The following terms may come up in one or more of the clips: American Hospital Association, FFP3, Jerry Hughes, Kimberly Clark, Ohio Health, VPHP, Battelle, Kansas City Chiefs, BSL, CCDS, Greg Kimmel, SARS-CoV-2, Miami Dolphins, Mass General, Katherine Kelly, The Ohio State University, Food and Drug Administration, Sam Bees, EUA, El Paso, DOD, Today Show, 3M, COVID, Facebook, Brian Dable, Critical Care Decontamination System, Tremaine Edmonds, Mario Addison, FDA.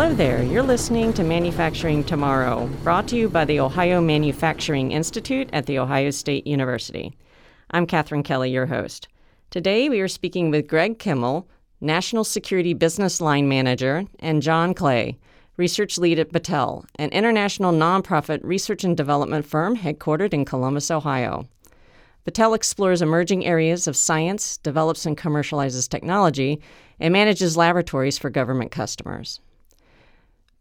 Hello there, you're listening to Manufacturing Tomorrow, brought to you by the Ohio Manufacturing Institute at The Ohio State University. I'm Katherine Kelly, your host. Today we are speaking with Greg Kimmel, National Security Business Line Manager, and John Clay, Research Lead at Battelle, an international nonprofit research and development firm headquartered in Columbus, Ohio. Battelle explores emerging areas of science, develops and commercializes technology, and manages laboratories for government customers.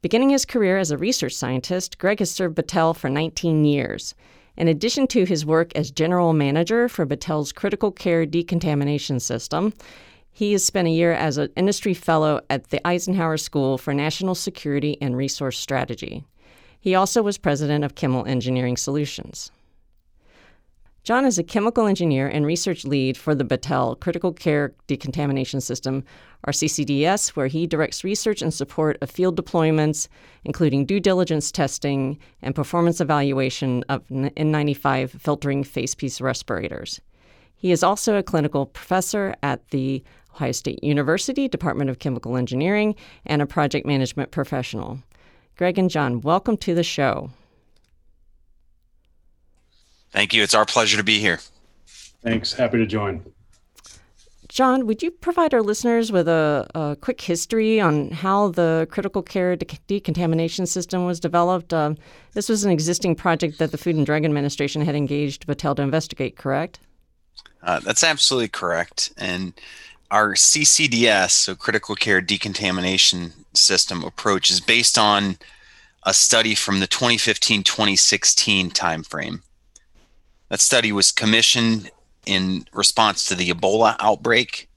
Beginning his career as a research scientist, Greg has served Battelle for 19 years. In addition to his work as general manager for Battelle's Critical Care Decontamination System, he has spent a year as an industry fellow at the Eisenhower School for National Security and Resource Strategy. He also was president of Kimmel Engineering Solutions. John is a chemical engineer and research lead for the Battelle Critical Care Decontamination System, or CCDS, where he directs research in support of field deployments, including due diligence testing and performance evaluation of N95 filtering facepiece respirators. He is also a clinical professor at The Ohio State University, Department of Chemical Engineering, and a project management professional. Greg and John, welcome to the show. Thank you. It's our pleasure to be here. Thanks. Happy to join. John, would you provide our listeners with a quick history on how the critical care decontamination system was developed? This was an existing project that the Food and Drug Administration had engaged Battelle to investigate, correct? That's absolutely correct. And our CCDS, so Critical Care Decontamination System approach, is based on a study from the 2015-2016 timeframe. That study was commissioned in response to the Ebola outbreak.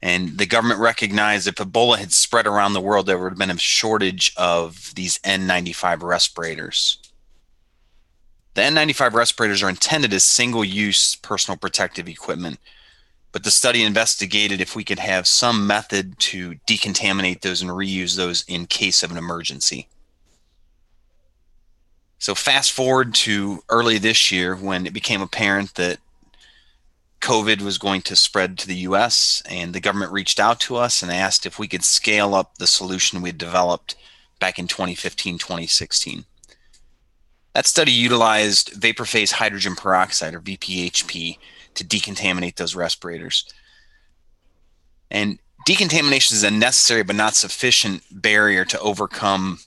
And the government recognized if Ebola had spread around the world, there would have been a shortage of these N95 respirators. The N95 respirators are intended as single-use personal protective equipment, but the study investigated if we could have some method to decontaminate those and reuse those in case of an emergency. So fast forward to early this year when it became apparent that COVID was going to spread to the U.S. and the government reached out to us and asked if we could scale up the solution we had developed back in 2015-2016. That study utilized vapor phase hydrogen peroxide, or VPHP, to decontaminate those respirators. And decontamination is a necessary but not sufficient barrier to overcome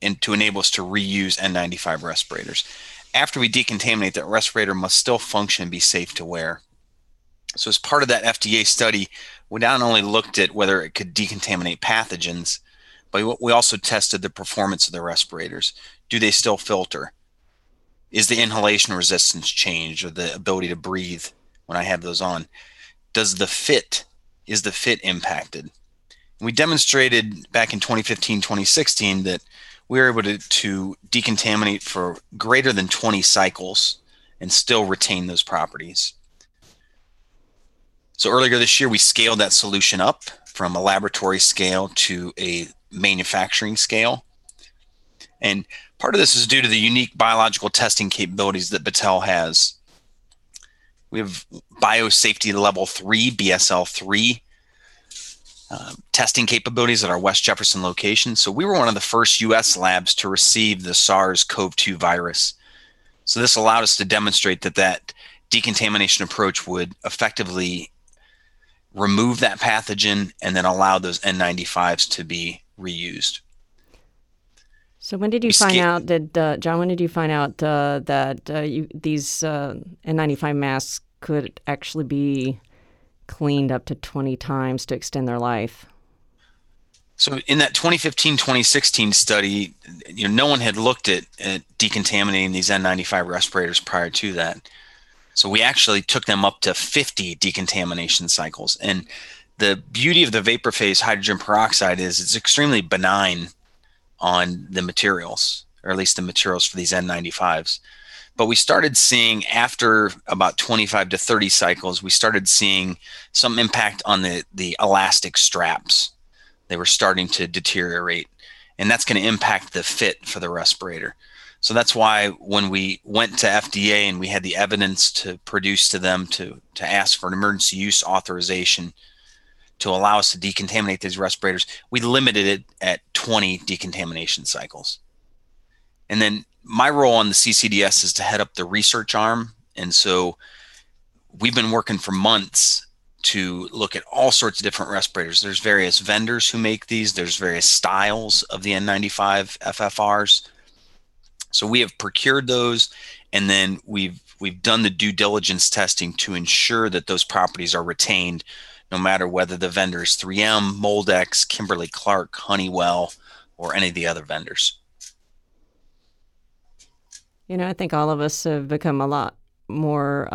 and to enable us to reuse N95 respirators. After we decontaminate, that respirator must still function and be safe to wear. So as part of that FDA study, we not only looked at whether it could decontaminate pathogens, but we also tested the performance of the respirators. Do they still filter? Is the inhalation resistance changed, or the ability to breathe when I have those on? Is the fit impacted? And we demonstrated back in 2015-2016 that we were able to decontaminate for greater than 20 cycles and still retain those properties. So earlier this year, we scaled that solution up from a laboratory scale to a manufacturing scale. And part of this is due to the unique biological testing capabilities that Battelle has. We have biosafety level 3, BSL 3, testing capabilities at our West Jefferson location. So we were one of the first U.S. labs to receive the SARS-CoV-2 virus. So this allowed us to demonstrate that decontamination approach would effectively remove that pathogen and then allow those N95s to be reused. So when did you find out that, John, that these N95 masks could actually be cleaned up to 20 times to extend their life? So in that 2015-2016 study, no one had looked at decontaminating these N95 respirators prior to that. So we actually took them up to 50 decontamination cycles. And the beauty of the vapor phase hydrogen peroxide is it's extremely benign on the materials, or at least the materials for these N95s. But we started seeing after about 25 to 30 cycles, we started seeing some impact on the elastic straps. They were starting to deteriorate, and that's going to impact the fit for the respirator. So that's why when we went to FDA and we had the evidence to produce to them to ask for an emergency use authorization, to allow us to decontaminate these respirators, we limited it at 20 decontamination cycles. And then my role on the CCDS is to head up the research arm. And so we've been working for months to look at all sorts of different respirators. There's various vendors who make these. There's various styles of the N95 FFRs. So we have procured those, and then we've done the due diligence testing to ensure that those properties are retained, no matter whether the vendor is 3M, Moldex, Kimberly Clark, Honeywell, or any of the other vendors. You know, I think all of us have become a lot more,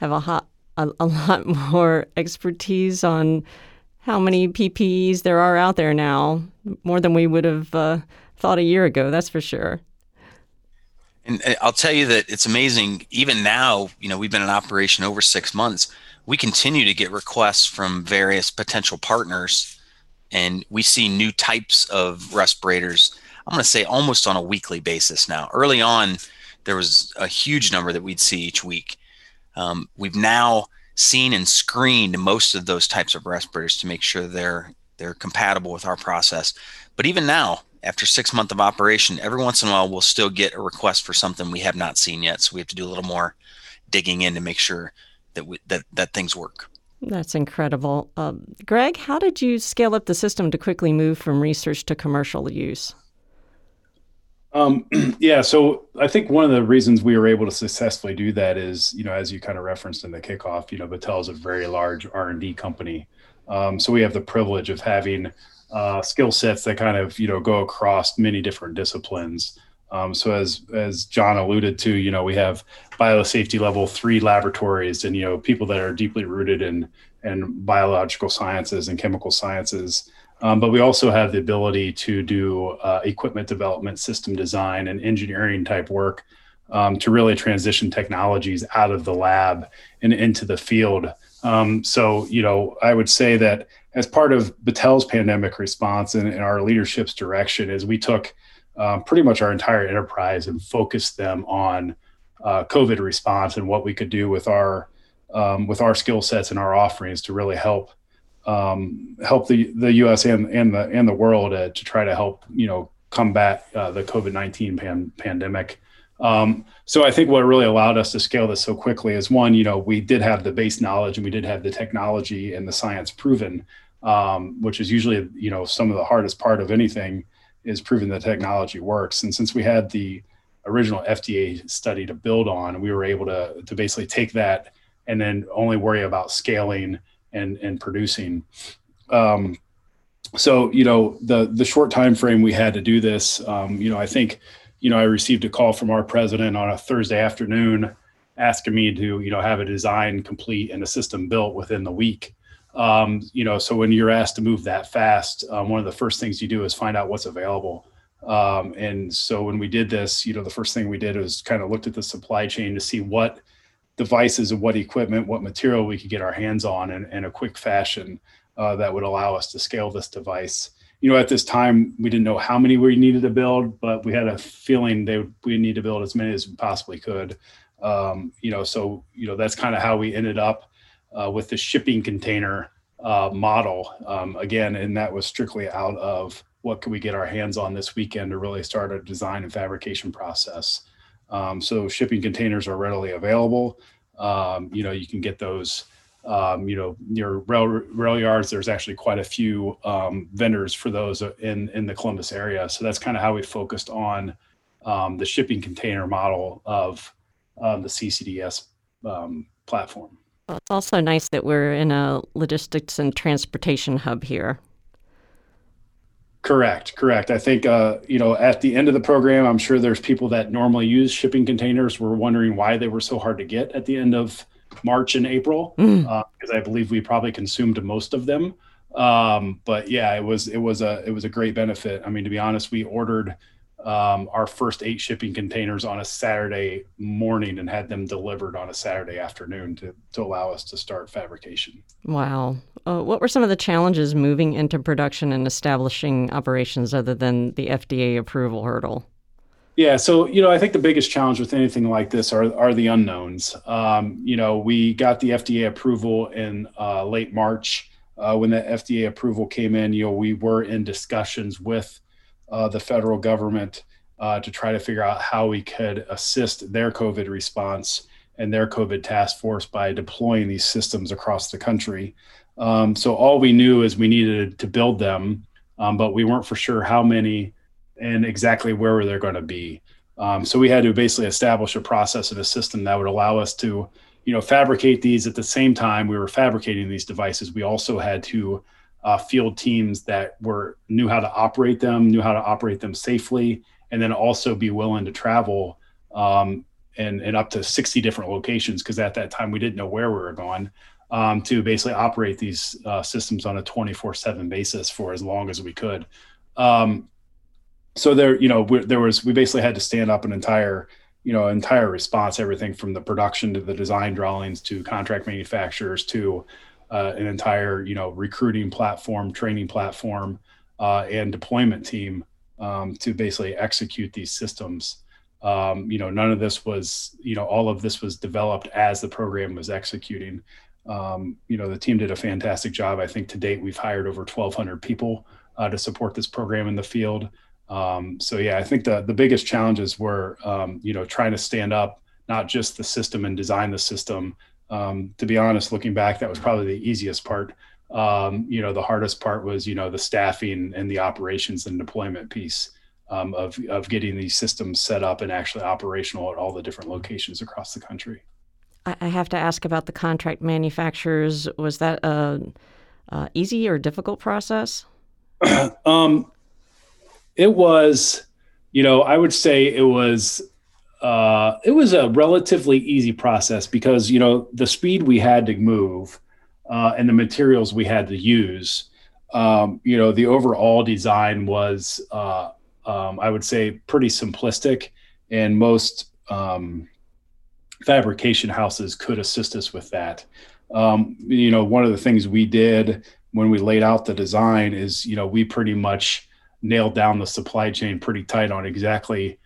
have a lot more expertise on how many PPEs there are out there now, more than we would have thought a year ago, that's for sure. And I'll tell you that it's amazing. Even now, you know, we've been in operation over 6 months. We continue to get requests from various potential partners, and we see new types of respirators, I'm going to say almost on a weekly basis now. Early on, there was a huge number that we'd see each week. We've now seen and screened most of those types of respirators to make sure they're compatible with our process. But even now, after 6 months of operation, every once in a while, we'll still get a request for something we have not seen yet. So we have to do a little more digging in to make sure that things work. That's incredible. Greg, how did you scale up the system to quickly move from research to commercial use? So I think one of the reasons we were able to successfully do that is, you know, as you kind of referenced in the kickoff, you know, Battelle is a very large R&D company. So we have the privilege of having skill sets that kind of, you know, go across many different disciplines. So as John alluded to, you know, we have biosafety level 3 laboratories and, you know, people that are deeply rooted in biological sciences and chemical sciences. But we also have the ability to do equipment development, system design, and engineering type work to really transition technologies out of the lab and into the field. So, you know, I would say that as part of Battelle's pandemic response and our leadership's direction is we took pretty much our entire enterprise and focused them on COVID response and what we could do with our skill sets and our offerings to really help the U.S. and the world to try to help, you know, combat the COVID-19 pandemic. So I think what really allowed us to scale this so quickly is one, you know, we did have the base knowledge and we did have the technology and the science proven, which is usually, you know, some of the hardest part of anything. Is proving the technology works. And since we had the original FDA study to build on, we were able to basically take that and then only worry about scaling and producing. So, you know, the short time frame we had to do this, you know, I think, you know, I received a call from our president on a Thursday afternoon asking me to, you know, have a design complete and a system built within the week. You know, so when you're asked to move that fast, one of the first things you do is find out what's available. And so when we did this, you know, the first thing we did was kind of looked at the supply chain to see what devices and what equipment, what material we could get our hands on in a quick fashion that would allow us to scale this device. You know, at this time, we didn't know how many we needed to build, but we had a feeling we need to build as many as we possibly could. You know, so, you know, that's kind of how we ended up with the shipping container model. Again, and that was strictly out of what could we get our hands on this weekend to really start a design and fabrication process. So shipping containers are readily available. You know, you can get those, you know, near rail yards. There's actually quite a few vendors for those in the Columbus area. So that's kind of how we focused on the shipping container model of the CCDS platform. Well, it's also nice that we're in a logistics and transportation hub here. Correct. I think, you know, at the end of the program, I'm sure there's people that normally use shipping containers were wondering why they were so hard to get at the end of March and April, because I believe we probably consumed most of them. But yeah, it was a great benefit. I mean, to be honest, we ordered our first 8 shipping containers on a Saturday morning and had them delivered on a Saturday afternoon to allow us to start fabrication. Wow. What were some of the challenges moving into production and establishing operations other than the FDA approval hurdle? Yeah, so, you know, I think the biggest challenge with anything like this are the unknowns. You know, we got the FDA approval in late March. when the FDA approval came in, you know, we were in discussions with the federal government to try to figure out how we could assist their COVID response and their COVID task force by deploying these systems across the country. So all we knew is we needed to build them, but we weren't for sure how many and exactly where they're going to be. So we had to basically establish a process and a system that would allow us to, you know, fabricate these. At the same time we were fabricating these devices, we also had to field teams that knew how to operate them, safely, and then also be willing to travel and up to 60 different locations, because at that time we didn't know where we were going, to basically operate these systems on a 24/7 basis for as long as we could. So there, you know, we basically had to stand up an entire response, everything from the production to the design drawings to contract manufacturers to an entire, you know, recruiting platform, training platform, and deployment team to basically execute these systems. You know, none of this was, you know, all of this was developed as the program was executing. You know, the team did a fantastic job. I think to date, we've hired over 1,200 people to support this program in the field. So yeah, I think the biggest challenges were, you know, trying to stand up not just the system and design the system. To be honest, looking back, that was probably the easiest part. You know, the hardest part was, you know, the staffing and the operations and deployment piece of getting these systems set up and actually operational at all the different locations across the country. I have to ask about the contract manufacturers. Was that a easy or difficult process? It was, you know, I would say it was a relatively easy process because, you know, the speed we had to move and the materials we had to use, you know, the overall design was, I would say, pretty simplistic, and most fabrication houses could assist us with that. You know, one of the things we did when we laid out the design is, you know, we pretty much nailed down the supply chain pretty tight on exactly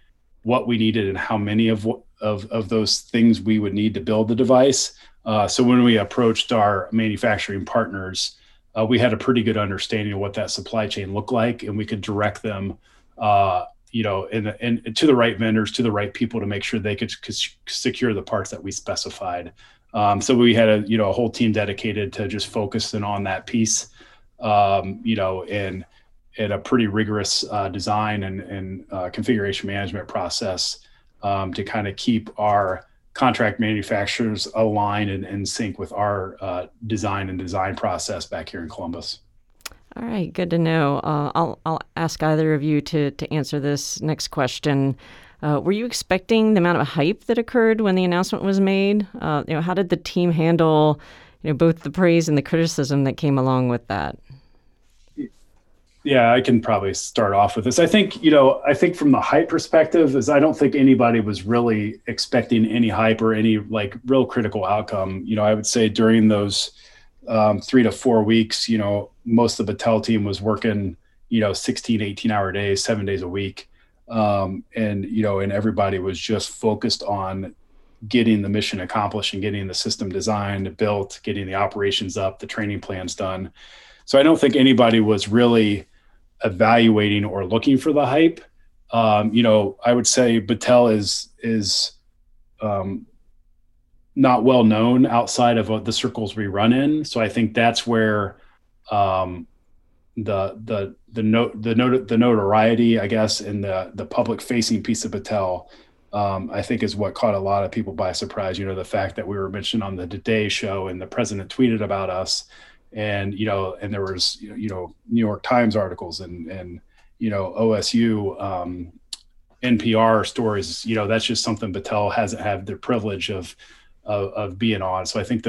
what we needed and how many of those things we would need to build the device. So when we approached our manufacturing partners, we had a pretty good understanding of what that supply chain looked like, and we could direct them, you know, and to the right vendors, to the right people to make sure they could secure the parts that we specified. So we had a, you know, a whole team dedicated to just focusing on that piece, you know, and at a pretty rigorous design and configuration management process to kind of keep our contract manufacturers aligned and in sync with our design process back here in Columbus. All right, good to know. I'll ask either of you to answer this next question. Were you expecting the amount of hype that occurred when the announcement was made? You know, how did the team handle, you know, both the praise and the criticism that came along with that? Yeah, I can probably start off with this. I think, you know, from the hype perspective is I don't think anybody was really expecting any hype or any like real critical outcome. You know, I would say during those 3 to 4 weeks, you know, most of the Battelle team was working, you know, 16, 18-hour days, 7 days a week. And, you know, and everybody was just focused on getting the mission accomplished and getting the system designed, built, getting the operations up, the training plans done. So I don't think anybody was really evaluating or looking for the hype. You know, I would say Battelle is not well known outside of the circles we run in. So I think that's where the notoriety, I guess, and the public facing piece of Battelle, I think, is what caught a lot of people by surprise. You know, the fact that we were mentioned on the Today Show and the president tweeted about us. And, you know, and there was, you know, New York Times articles and, you know, OSU, NPR stories, you know, that's just something Battelle hasn't had the privilege of being on. So I think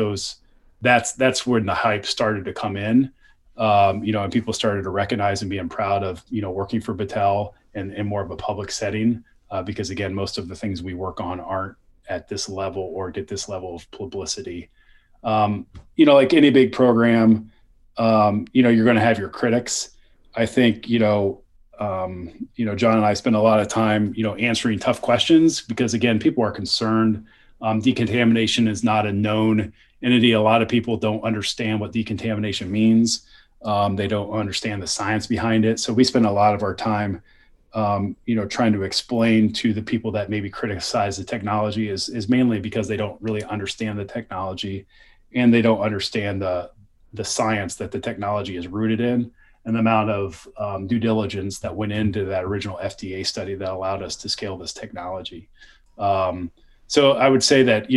that's when the hype started to come in, you know, and people started to recognize and being proud of, you know, working for Battelle in more of a public setting, because again, most of the things we work on aren't at this level or get this level of publicity. You know, like any big program, you know, you're going to have your critics. I think, you know, John and I spend a lot of time, you know, answering tough questions because, again, people are concerned. Decontamination is not a known entity. A lot of people don't understand what decontamination means. They don't understand the science behind it. So we spend a lot of our time, trying to explain to the people that maybe criticize the technology is mainly because they don't really understand the technology, and they don't understand the science that the technology is rooted in, and the amount of due diligence that went into that original FDA study that allowed us to scale this technology. So I would say that,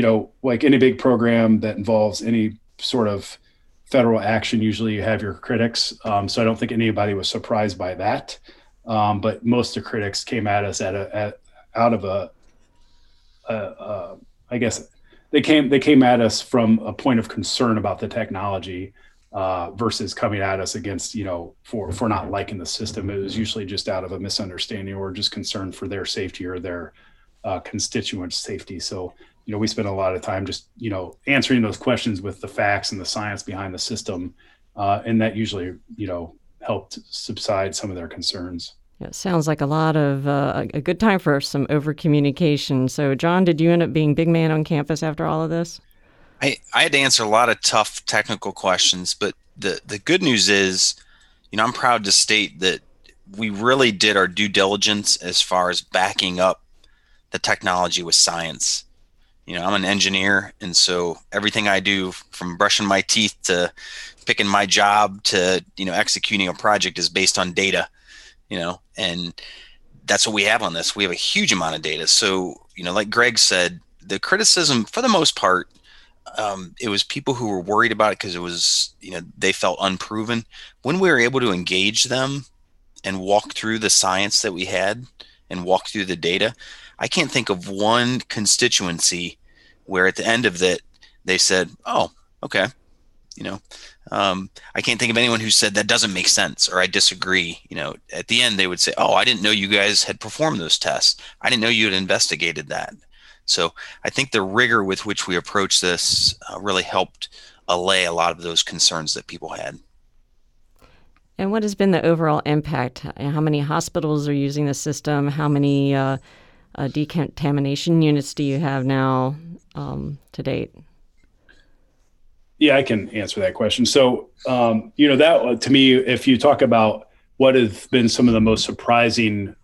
like any big program that involves any sort of federal action, usually you have your critics. So I don't think anybody was surprised by that. But most of the critics came at us they came at us from a point of concern about the technology versus coming at us against, for not liking the system. It was usually just out of a misunderstanding or just concern for their safety or their constituents' safety. So, we spend a lot of time just, answering those questions with the facts and the science behind the system. And that usually, helped subside some of their concerns. It sounds like a lot of a good time for some over communication. So, John, did you end up being big man on campus after all of this? I had to answer a lot of tough technical questions, but the good news is, I'm proud to state that we really did our due diligence as far as backing up the technology with science. I'm an engineer, and so everything I do, from brushing my teeth to picking my job to, executing a project, is based on data, and that's what we have on this. We have a huge amount of data. So, like Greg said, the criticism, for the most part, it was people who were worried about it because it was, they felt unproven. When we were able to engage them and walk through the science that we had and walk through the data, I can't think of one constituency where at the end of it, they said, oh, okay. I can't think of anyone who said that doesn't make sense or I disagree. At the end, they would say, oh, I didn't know you guys had performed those tests. I didn't know you had investigated that. So I think the rigor with which we approached this really helped allay a lot of those concerns that people had. And what has been the overall impact? How many hospitals are using the system? How many decontamination units do you have now to date? Yeah, I can answer that question. So, that to me, if you talk about what have been some of the most surprising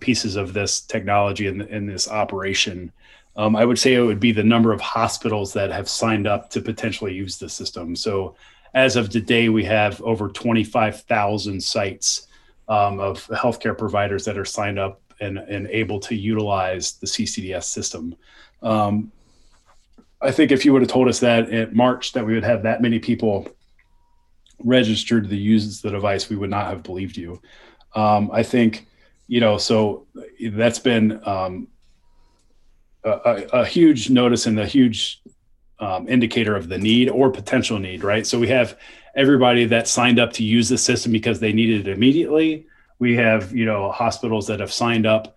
pieces of this technology in this operation, I would say it would be the number of hospitals that have signed up to potentially use the system. So as of today, we have over 25,000 sites of healthcare providers that are signed up and able to utilize the CCDS system. I think if you would have told us that in March that we would have that many people registered to use the device, we would not have believed you. I think, so that's been a huge notice and a huge indicator of the need or potential need, right? So we have everybody that signed up to use the system because they needed it immediately. We have, hospitals that have signed up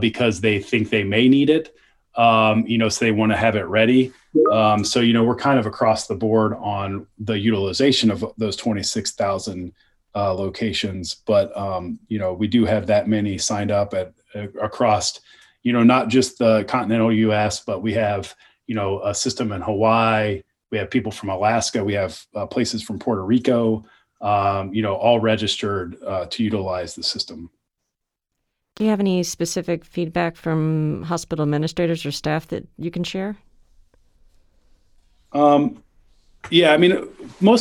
because they think they may need it, so they want to have it ready. So, we're kind of across the board on the utilization of those 26,000 locations. But, we do have that many signed up across, not just the continental U.S., but we have, a system in Hawaii. We have people from Alaska. We have places from Puerto Rico. All registered to utilize the system. Do you have any specific feedback from hospital administrators or staff that you can share? Most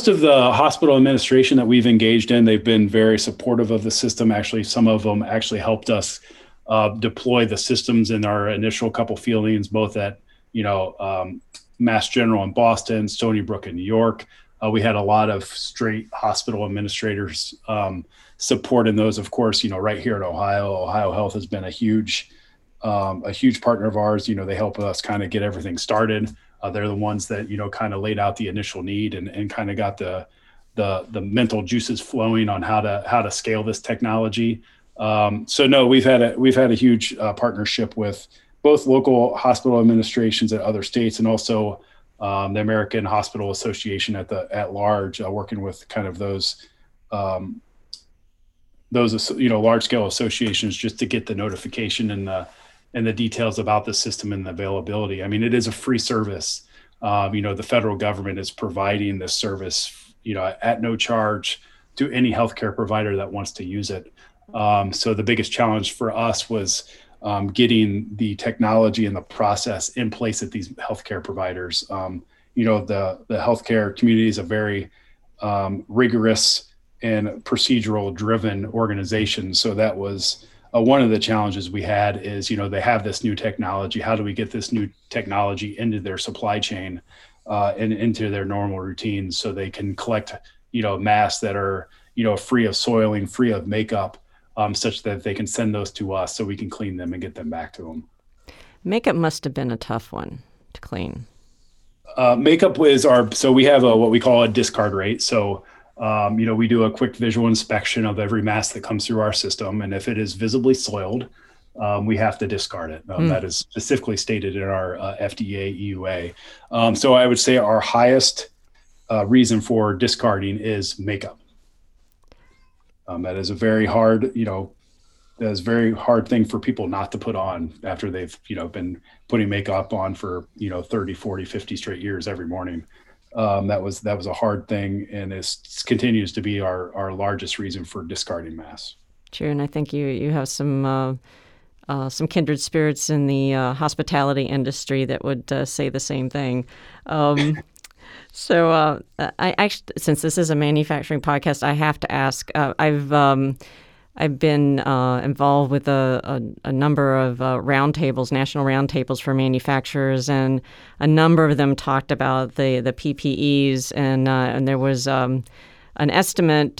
of the hospital administration that we've engaged in, they've been very supportive of the system. Actually, some of them actually helped us deploy the systems in our initial couple fieldings, both at, Mass General in Boston, Stony Brook in New York. We had a lot of straight hospital administrators supporting those. Of course, right here in Ohio, Ohio Health has been a huge partner of ours. They help us kind of get everything started. They're the ones that, kind of laid out the initial need and kind of got the mental juices flowing on how to scale this technology. We've had a huge partnership with both local hospital administrations in other states and also the American Hospital Association at large, working with kind of those large scale associations just to get the notification and the details about the system and the availability. I mean, it is a free service. the federal government is providing this service, at no charge to any healthcare provider that wants to use it. So the biggest challenge for us was getting the technology and the process in place at these healthcare providers. The healthcare community is a very rigorous and procedural driven organization. So that was one of the challenges we had is, they have this new technology. How do we get this new technology into their supply chain and into their normal routines so they can collect, masks that are, free of soiling, free of makeup, such that they can send those to us so we can clean them and get them back to them. Makeup must have been a tough one to clean. Makeup is so we have what we call a discard rate. So, we do a quick visual inspection of every mask that comes through our system. And if it is visibly soiled, we have to discard it. That is specifically stated in our FDA EUA. So I would say our highest reason for discarding is makeup. That is a very hard, thing for people not to put on after they've, been putting makeup on for, 30, 40, 50 straight years every morning. That was a hard thing, and it continues to be our largest reason for discarding masks. True, and I think you have some kindred spirits in the hospitality industry that would say the same thing. So I actually, since this is a manufacturing podcast, I have to ask. I've been involved with a number of roundtables, national roundtables for manufacturers, and a number of them talked about the PPEs, and there was an estimate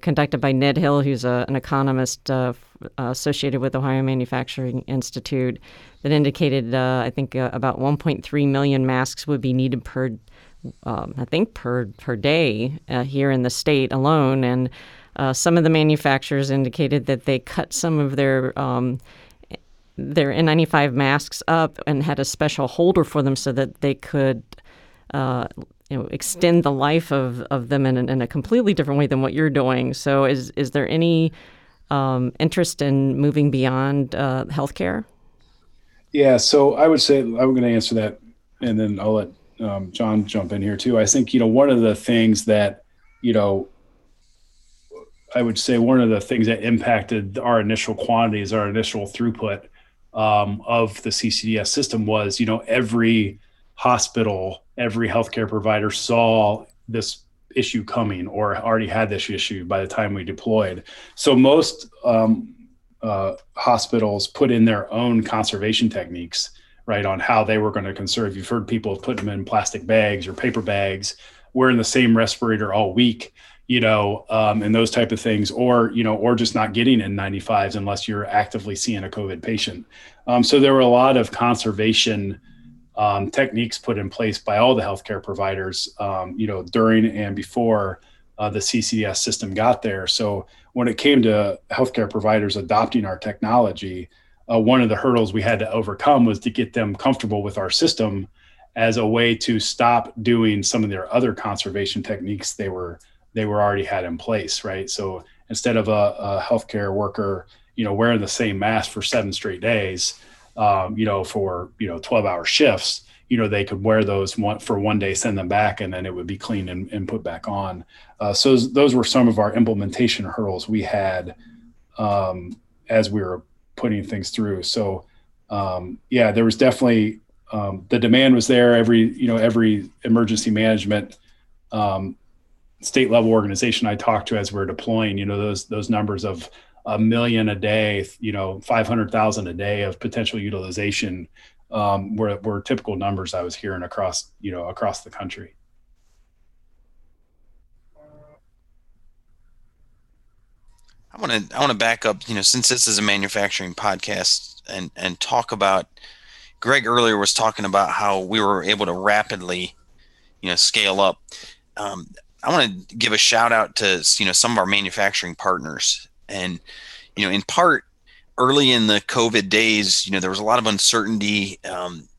conducted by Ned Hill, who's an economist associated with Ohio Manufacturing Institute, that indicated about 1.3 million masks would be needed per day here in the state alone, and some of the manufacturers indicated that they cut some of their N95 masks up and had a special holder for them so that they could extend the life of them in a completely different way than what you're doing. So is there any interest in moving beyond healthcare? Yeah, so I would say I'm going to answer that, and then I'll let John jump in here too. I think, one of the things that, I would say one of the things that impacted our initial quantities, our initial throughput of the CCDS system was, every hospital, every healthcare provider saw this issue coming or already had this issue by the time we deployed. So most hospitals put in their own conservation techniques, right, on how they were going to conserve. You've heard people put them in plastic bags or paper bags, wearing the same respirator all week, and those type of things, or, or just not getting N95s unless you're actively seeing a COVID patient. So there were a lot of conservation techniques put in place by all the healthcare providers, during and before the CCDS system got there. So when it came to healthcare providers adopting our technology, one of the hurdles we had to overcome was to get them comfortable with our system as a way to stop doing some of their other conservation techniques they were already had in place, right? So instead of a healthcare worker, wearing the same mask for 7 straight days, for, 12-hour shifts, they could wear those for one day, send them back, and then it would be clean and put back on. So those were some of our implementation hurdles we had as we were putting things through. So, there was definitely, the demand was there. Every emergency management, state level organization I talked to as we're deploying, those numbers of 1 million a day, 500,000 a day of potential utilization were typical numbers I was hearing across the country. I want to back up, since this is a manufacturing podcast, and talk about, Greg earlier was talking about how we were able to rapidly, scale up. I want to give a shout out to, some of our manufacturing partners. And, in part, early in the COVID days, there was a lot of uncertainty.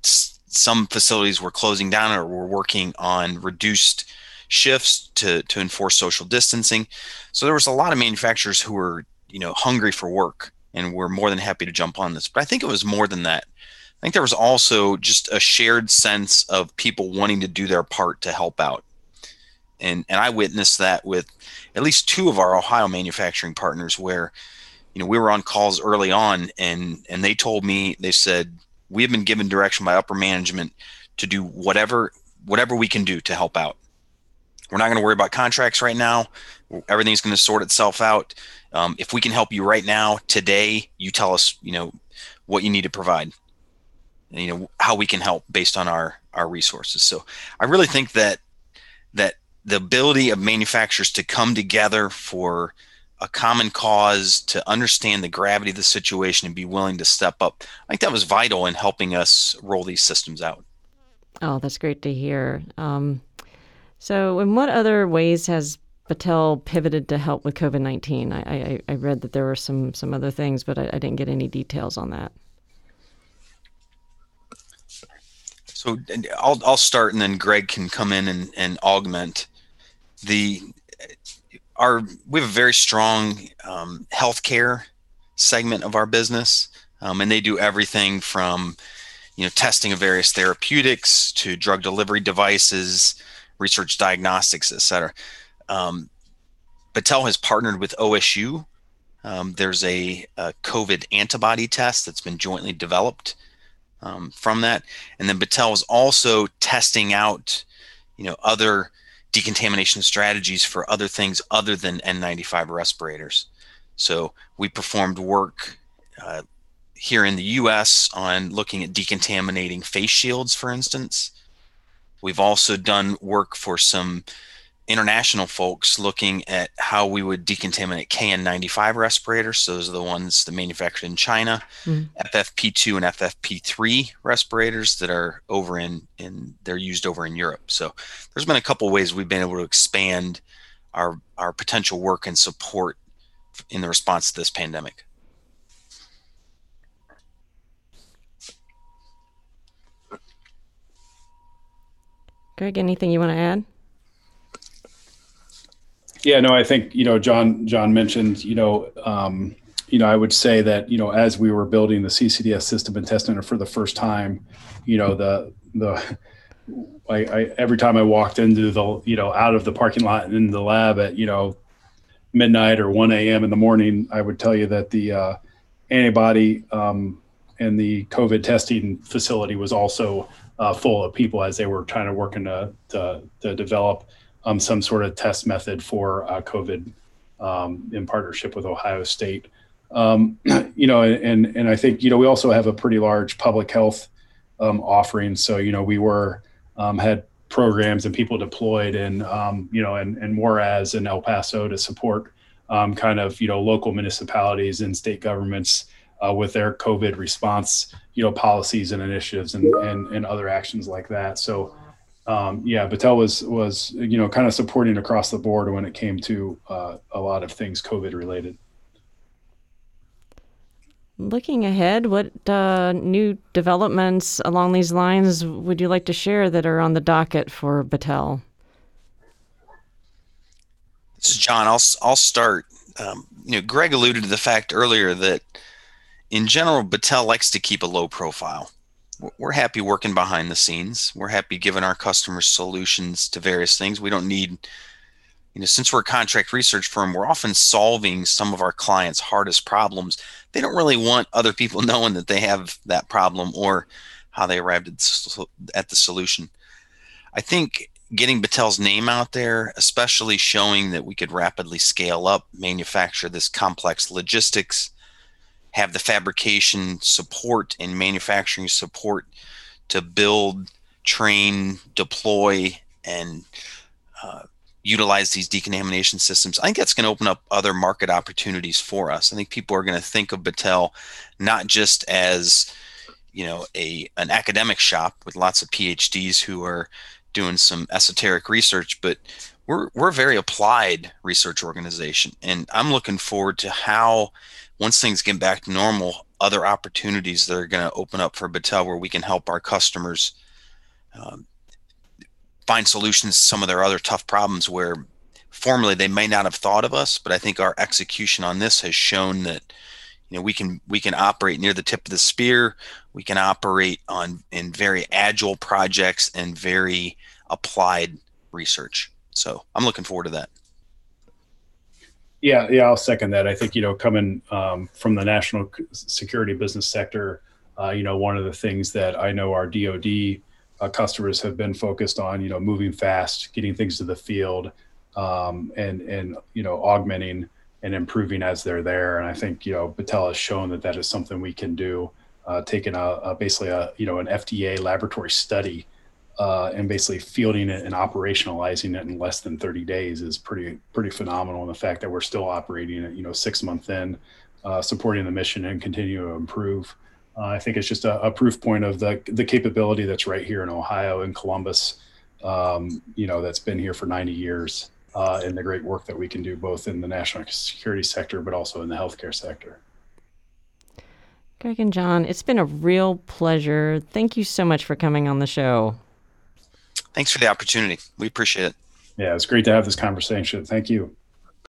Some facilities were closing down or were working on reduced shifts to enforce social distancing. So there was a lot of manufacturers who were, hungry for work and were more than happy to jump on this. But I think it was more than that. I think there was also just a shared sense of people wanting to do their part to help out. And I witnessed that with at least two of our Ohio manufacturing partners where, you know, we were on calls early on and they told me, they said, we have been given direction by upper management to do whatever we can do to help out. We're not going to worry about contracts right now. Everything's going to sort itself out. If we can help you right now, today, you tell us, you know, what you need to provide, and, you know, how we can help based on our resources. So I really think that the ability of manufacturers to come together for a common cause, to understand the gravity of the situation and be willing to step up, I think that was vital in helping us roll these systems out. Oh, that's great to hear. So in what other ways has Battelle pivoted to help with COVID-19? I read that there were some other things, but I didn't get any details on that. So I'll start and then Greg can come in and augment. We have a very strong healthcare segment of our business, and they do everything from, you know, testing of various therapeutics to drug delivery devices, research diagnostics, et cetera. Battelle has partnered with OSU. There's a COVID antibody test that's been jointly developed from that. And then Battelle is also testing out, you know, other decontamination strategies for other things other than N95 respirators. So we performed work here in the US on looking at decontaminating face shields, for instance. We've also done work for some international folks looking at how we would decontaminate KN95 respirators. So those are the ones that manufactured in China, FFP2 and FFP3 respirators that are over they're used over in Europe. So there's been a couple of ways we've been able to expand our potential work and support in the response to this pandemic. Greg, anything you want to add? Yeah, no, I think, you know, John mentioned, you know, I would say that, you know, as we were building the CCDS system and testing it for the first time, you know, I every time I walked into the, you know, out of the parking lot and into the lab at, you know, midnight or 1 a.m. in the morning, I would tell you that the antibody and the COVID testing facility was also full of people as they were trying to work in to develop some sort of test method for COVID in partnership with Ohio State. You know, and I think, you know, we also have a pretty large public health offering. So, you know, we were had programs and people deployed in, you know, in Juarez and El Paso to support kind of, you know, local municipalities and state governments with their COVID response, you know, policies and initiatives and other actions like that. So, yeah, Battelle was, you know, kind of supporting across the board when it came to a lot of things COVID related. Looking ahead, what new developments along these lines would you like to share that are on the docket for Battelle? This is John. I'll start. You know, Greg alluded to the fact earlier that in general, Battelle likes to keep a low profile. We're happy working behind the scenes. We're happy giving our customers solutions to various things. We don't need, you know, since we're a contract research firm, we're often solving some of our clients' hardest problems. They don't really want other people knowing that they have that problem or how they arrived at the solution. I think getting Battelle's name out there, especially showing that we could rapidly scale up, manufacture this complex logistics, have the fabrication support and manufacturing support to build, train, deploy, and utilize these decontamination systems. I think that's going to open up other market opportunities for us. I think people are going to think of Battelle not just as, you know, an academic shop with lots of PhDs who are doing some esoteric research, but we're a very applied research organization. And I'm looking forward to how, once things get back to normal, other opportunities that are going to open up for Battelle where we can help our customers find solutions to some of their other tough problems where formerly they may not have thought of us, but I think our execution on this has shown that, you know, we can operate near the tip of the spear. We can operate in very agile projects and very applied research. So I'm looking forward to that. Yeah, I'll second that. I think, you know, coming from the national security business sector, you know, one of the things that I know our DoD customers have been focused on, you know, moving fast, getting things to the field, and you know, augmenting and improving as they're there. And I think, you know, Battelle has shown that that is something we can do, taking basically you know, an FDA laboratory study and basically fielding it and operationalizing it in less than 30 days is pretty phenomenal. And the fact that we're still operating it, you know, 6 months in, supporting the mission and continue to improve. I think it's just a proof point of the capability that's right here in Ohio, in Columbus, you know, that's been here for 90 years, and the great work that we can do both in the national security sector, but also in the healthcare sector. Greg and John, it's been a real pleasure. Thank you so much for coming on the show. Thanks for the opportunity. We appreciate it. Yeah, it's great to have this conversation. Thank you.